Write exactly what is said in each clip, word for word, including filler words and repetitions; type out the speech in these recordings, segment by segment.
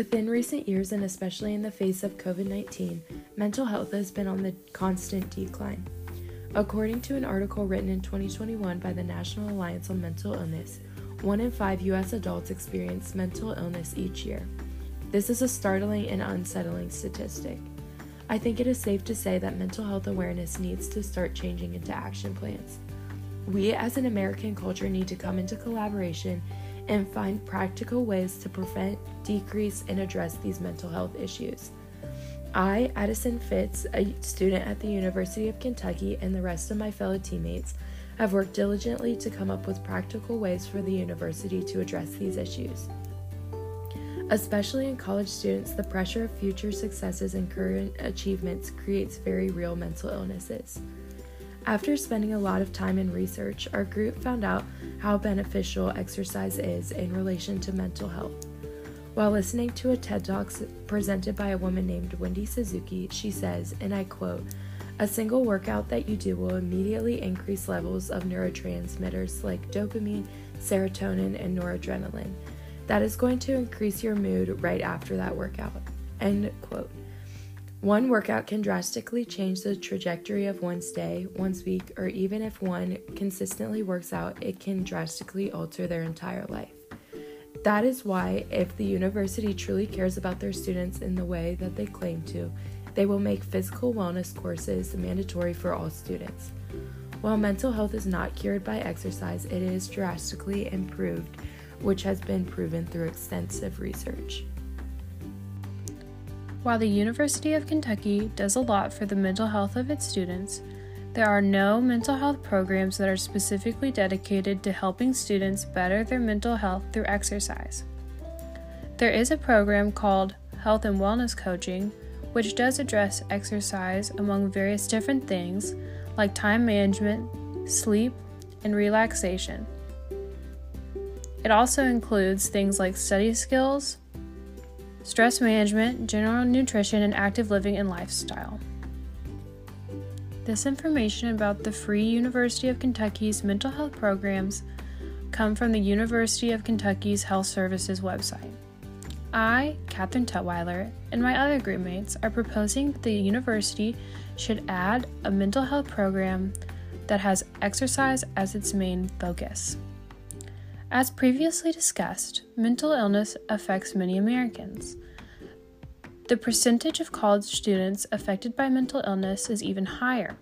Within recent years, and especially in the face of covid nineteen, mental health has been on the constant decline. According to an article written in twenty twenty-one by the National Alliance on Mental Illness, one in five U S adults experience mental illness each year. This is a startling and unsettling statistic. I think it is safe to say that mental health awareness needs to start changing into action plans. We as an American culture need to come into collaboration and find practical ways to prevent, decrease, and address these mental health issues. I, Addison Fitz, a student at the University of Kentucky, and the rest of my fellow teammates have worked diligently to come up with practical ways for the university to address these issues. Especially in college students, the pressure of future successes and current achievements creates very real mental illnesses. After spending a lot of time in research, our group found out how beneficial exercise is in relation to mental health. While listening to a TED Talk presented by a woman named Wendy Suzuki, she says, and I quote, "A single workout that you do will immediately increase levels of neurotransmitters like dopamine, serotonin, and noradrenaline. That is going to increase your mood right after that workout." End quote. One workout can drastically change the trajectory of one's day, one's week, or even if one consistently works out, it can drastically alter their entire life. That is why, if the university truly cares about their students in the way that they claim to, they will make physical wellness courses mandatory for all students. While mental health is not cured by exercise, it is drastically improved, which has been proven through extensive research. While the University of Kentucky does a lot for the mental health of its students, there are no mental health programs that are specifically dedicated to helping students better their mental health through exercise. There is a program called Health and Wellness Coaching, which does address exercise among various different things like time management, sleep, and relaxation. It also includes things like study skills, stress management, general nutrition, and active living and lifestyle. This information about the free University of Kentucky's mental health programs come from the University of Kentucky's Health Services website. I, Katherine Tutwiler, and my other group mates are proposing that the university should add a mental health program that has exercise as its main focus. As previously discussed, mental illness affects many Americans. The percentage of college students affected by mental illness is even higher.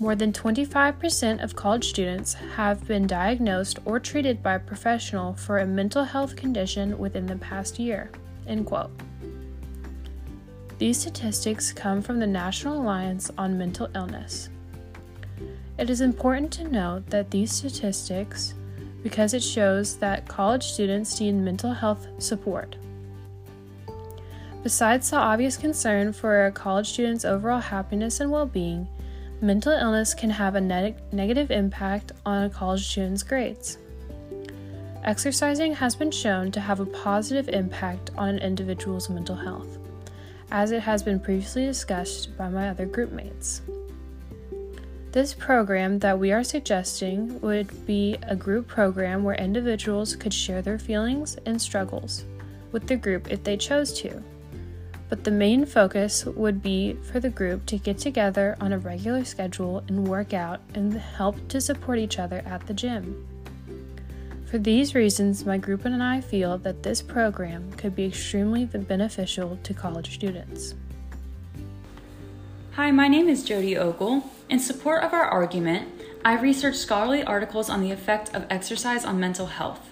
More than twenty-five percent of college students have been diagnosed or treated by a professional for a mental health condition within the past year, end quote. These statistics come from the National Alliance on Mental Illness. It is important to note that these statistics because it shows that college students need mental health support. Besides the obvious concern for a college student's overall happiness and well-being, mental illness can have a ne- negative impact on a college student's grades. Exercising has been shown to have a positive impact on an individual's mental health, as it has been previously discussed by my other group mates. This program that we are suggesting would be a group program where individuals could share their feelings and struggles with the group if they chose to, but the main focus would be for the group to get together on a regular schedule and work out and help to support each other at the gym. For these reasons, my group and I feel that this program could be extremely beneficial to college students. Hi, my name is Jody Ogle. In support of our argument, I researched scholarly articles on the effect of exercise on mental health.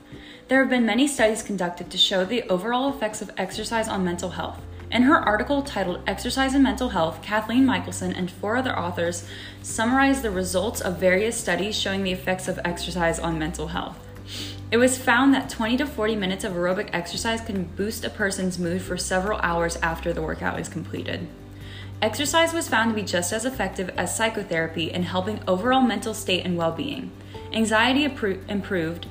There have been many studies conducted to show the overall effects of exercise on mental health. In her article titled Exercise and Mental Health, Kathleen Michelson and four other authors summarized the results of various studies showing the effects of exercise on mental health. It was found that twenty to forty minutes of aerobic exercise can boost a person's mood for several hours after the workout is completed. Exercise was found to be just as effective as psychotherapy in helping overall mental state and well-being. Anxiety improved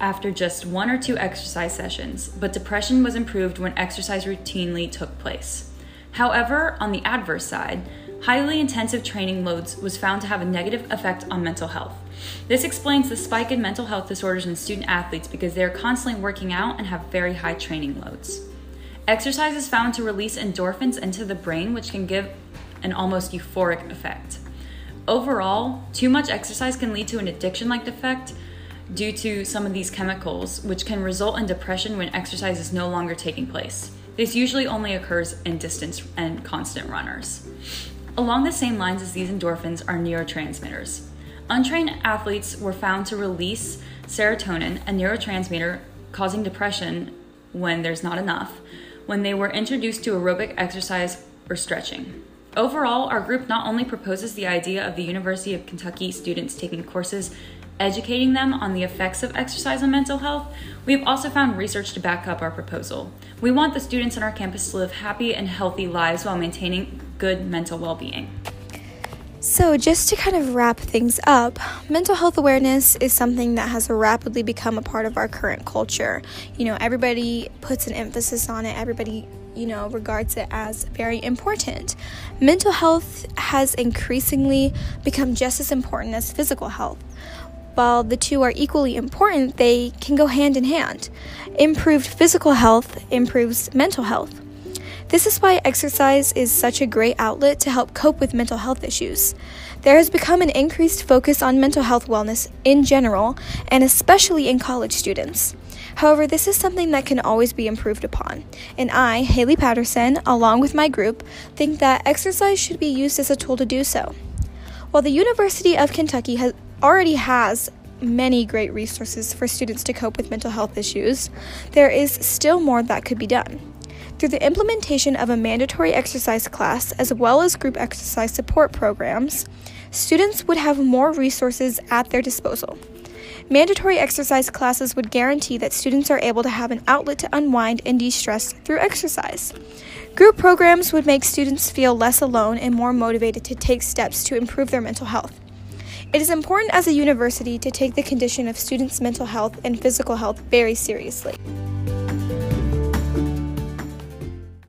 after just one or two exercise sessions, but depression was improved when exercise routinely took place. However, on the adverse side, highly intensive training loads was found to have a negative effect on mental health. This explains the spike in mental health disorders in student athletes because they are constantly working out and have very high training loads. Exercise is found to release endorphins into the brain, which can give an almost euphoric effect. Overall, too much exercise can lead to an addiction-like effect due to some of these chemicals, which can result in depression when exercise is no longer taking place. This usually only occurs in distance and constant runners. Along the same lines as these endorphins are neurotransmitters. Untrained athletes were found to release serotonin, a neurotransmitter causing depression when there's not enough, when they were introduced to aerobic exercise or stretching. Overall, our group not only proposes the idea of the University of Kentucky students taking courses educating them on the effects of exercise on mental health, we have also found research to back up our proposal. We want the students on our campus to live happy and healthy lives while maintaining good mental well-being. So just to kind of wrap things up, mental health awareness is something that has rapidly become a part of our current culture. You know, everybody puts an emphasis on it. Everybody, you know, regards it as very important. Mental health has increasingly become just as important as physical health. While the two are equally important, they can go hand in hand. Improved physical health improves mental health. This is why exercise is such a great outlet to help cope with mental health issues. There has become an increased focus on mental health wellness in general, and especially in college students. However, this is something that can always be improved upon. And I, Haley Patterson, along with my group, think that exercise should be used as a tool to do so. While the University of Kentucky has already has many great resources for students to cope with mental health issues, there is still more that could be done. Through the implementation of a mandatory exercise class as well as group exercise support programs, students would have more resources at their disposal. Mandatory exercise classes would guarantee that students are able to have an outlet to unwind and de-stress through exercise. Group programs would make students feel less alone and more motivated to take steps to improve their mental health. It is important as a university to take the condition of students' mental health and physical health very seriously.